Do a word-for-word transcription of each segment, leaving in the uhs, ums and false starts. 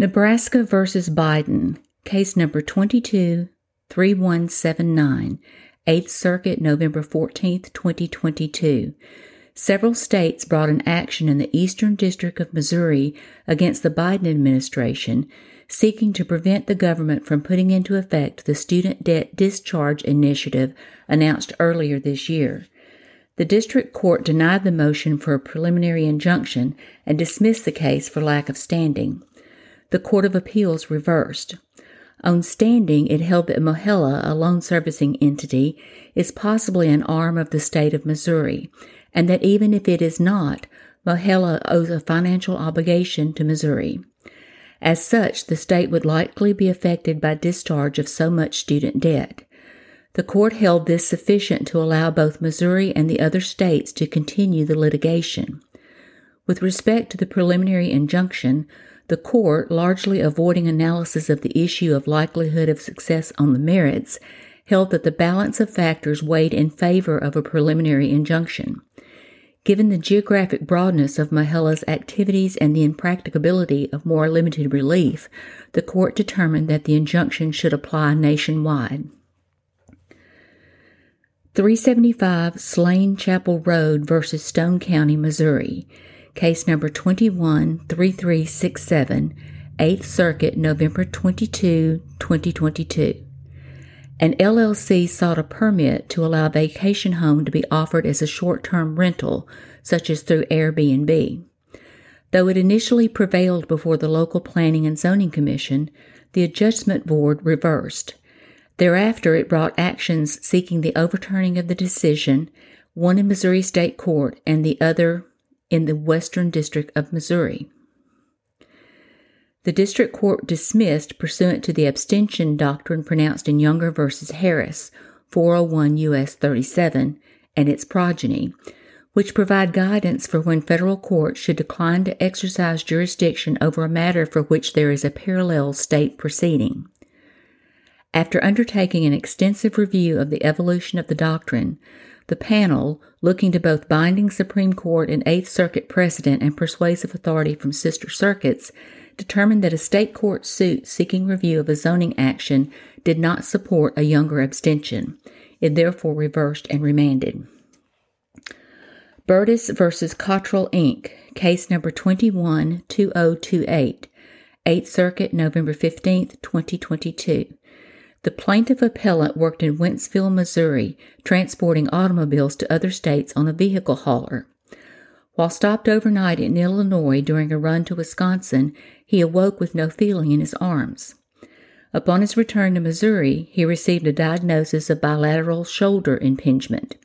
Nebraska v. Biden, case number twenty-two thirty-one seventy-nine, eighth Circuit, November fourteenth, twenty twenty-two. Several states brought an action in the Eastern District of Missouri against the Biden administration, seeking to prevent the government from putting into effect the Student Debt Discharge Initiative announced earlier this year. The district court denied the motion for a preliminary injunction and dismissed the case for lack of standing. The Court of Appeals reversed. On standing, it held that Mohela, a loan servicing entity, is possibly an arm of the state of Missouri, and that even if it is not, Mohela owes a financial obligation to Missouri. As such, the state would likely be affected by discharge of so much student debt. The court held this sufficient to allow both Missouri and the other states to continue the litigation. With respect to the preliminary injunction, the court, largely avoiding analysis of the issue of likelihood of success on the merits, held that the balance of factors weighed in favor of a preliminary injunction. Given the geographic broadness of Mohela's activities and the impracticability of more limited relief, the court determined that the injunction should apply nationwide. three seventy-five Slane Chapel Road v. Stone County, Missouri. Case number twenty-one thirty-three sixty-seven, eighth Circuit, November twenty-second, twenty twenty-two. An L L C sought a permit to allow a vacation home to be offered as a short-term rental, such as through Airbnb. Though it initially prevailed before the local Planning and Zoning Commission, the Adjustment Board reversed. Thereafter, it brought actions seeking the overturning of the decision, one in Missouri State Court and the other in the Western District of Missouri. The district court dismissed pursuant to the abstention doctrine pronounced in Younger v. Harris, four oh one U S thirty-seven, and its progeny, which provide guidance for when federal courts should decline to exercise jurisdiction over a matter for which there is a parallel state proceeding. After undertaking an extensive review of the evolution of the doctrine, the panel, looking to both binding Supreme Court and Eighth Circuit precedent and persuasive authority from sister circuits, determined that a state court suit seeking review of a zoning action did not support a Younger abstention. It therefore reversed and remanded. Burtis v. Cottrell, Incorporated, case number twenty-one twenty twenty-eight, Eighth Circuit, November fifteenth, twenty twenty-two. The plaintiff appellant worked in Wentzville, Missouri, transporting automobiles to other states on a vehicle hauler. While stopped overnight in Illinois during a run to Wisconsin, he awoke with no feeling in his arms. Upon his return to Missouri, he received a diagnosis of bilateral shoulder impingement.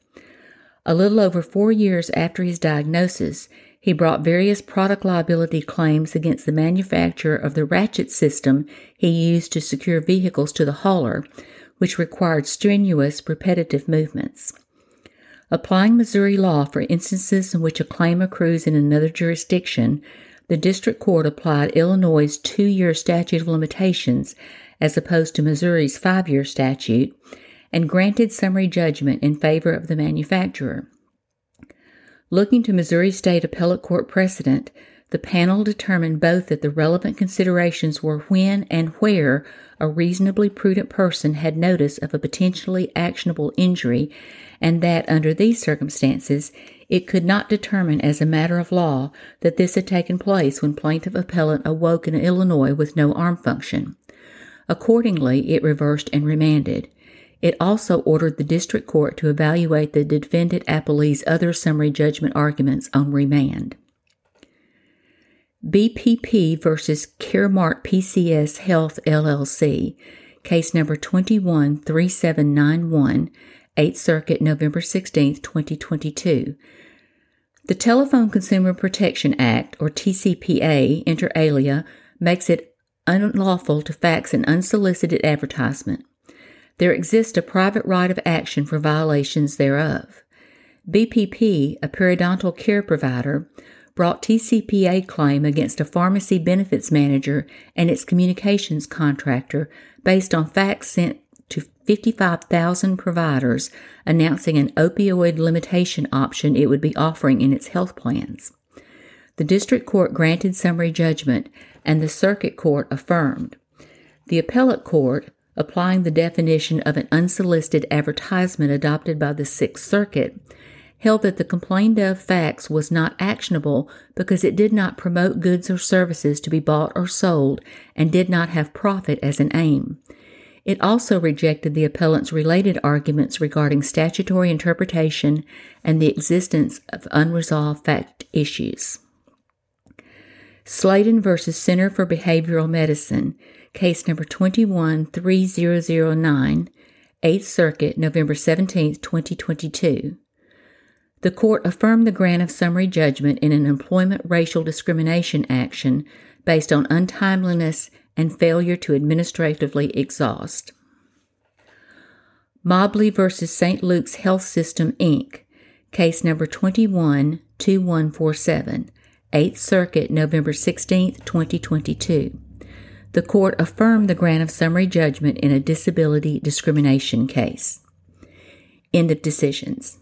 A little over four years after his diagnosis, he brought various product liability claims against the manufacturer of the ratchet system he used to secure vehicles to the hauler, which required strenuous, repetitive movements. Applying Missouri law for instances in which a claim accrues in another jurisdiction, the district court applied Illinois' two-year statute of limitations as opposed to Missouri's five-year statute and granted summary judgment in favor of the manufacturer. Looking to Missouri State Appellate Court precedent, the panel determined both that the relevant considerations were when and where a reasonably prudent person had notice of a potentially actionable injury, and that, under these circumstances, it could not determine as a matter of law that this had taken place when plaintiff appellant awoke in Illinois with no arm function. Accordingly, it reversed and remanded. It also ordered the district court to evaluate the defendant appellee's other summary judgment arguments on remand. B P P v. Caremark P C S Health L L C, case number twenty-one thirty-seven ninety-one, eighth Circuit, November sixteenth, twenty twenty-two. The Telephone Consumer Protection Act, or T C P A, inter alia, makes it unlawful to fax an unsolicited advertisement. There exists a private right of action for violations thereof. B P P, a periodontal care provider, brought T C P A claim against a pharmacy benefits manager and its communications contractor based on facts sent to fifty-five thousand providers announcing an opioid limitation option it would be offering in its health plans. The district court granted summary judgment, and the circuit court affirmed. The appellate court, applying the definition of an unsolicited advertisement adopted by the Sixth Circuit, held that the complained of facts was not actionable because it did not promote goods or services to be bought or sold and did not have profit as an aim. It also rejected the appellant's related arguments regarding statutory interpretation and the existence of unresolved fact issues. Sladen v. Center for Behavioral Medicine, case number twenty-one thirty oh nine, eighth Circuit, November seventeenth, twenty twenty-two. The court affirmed the grant of summary judgment in an employment racial discrimination action based on untimeliness and failure to administratively exhaust. Mobley v. Saint Luke's Health System, Incorporated, case number twenty-one twenty-one forty-seven, eighth Circuit, November sixteenth, twenty twenty-two. The court affirmed the grant of summary judgment in a disability discrimination case. End of decisions.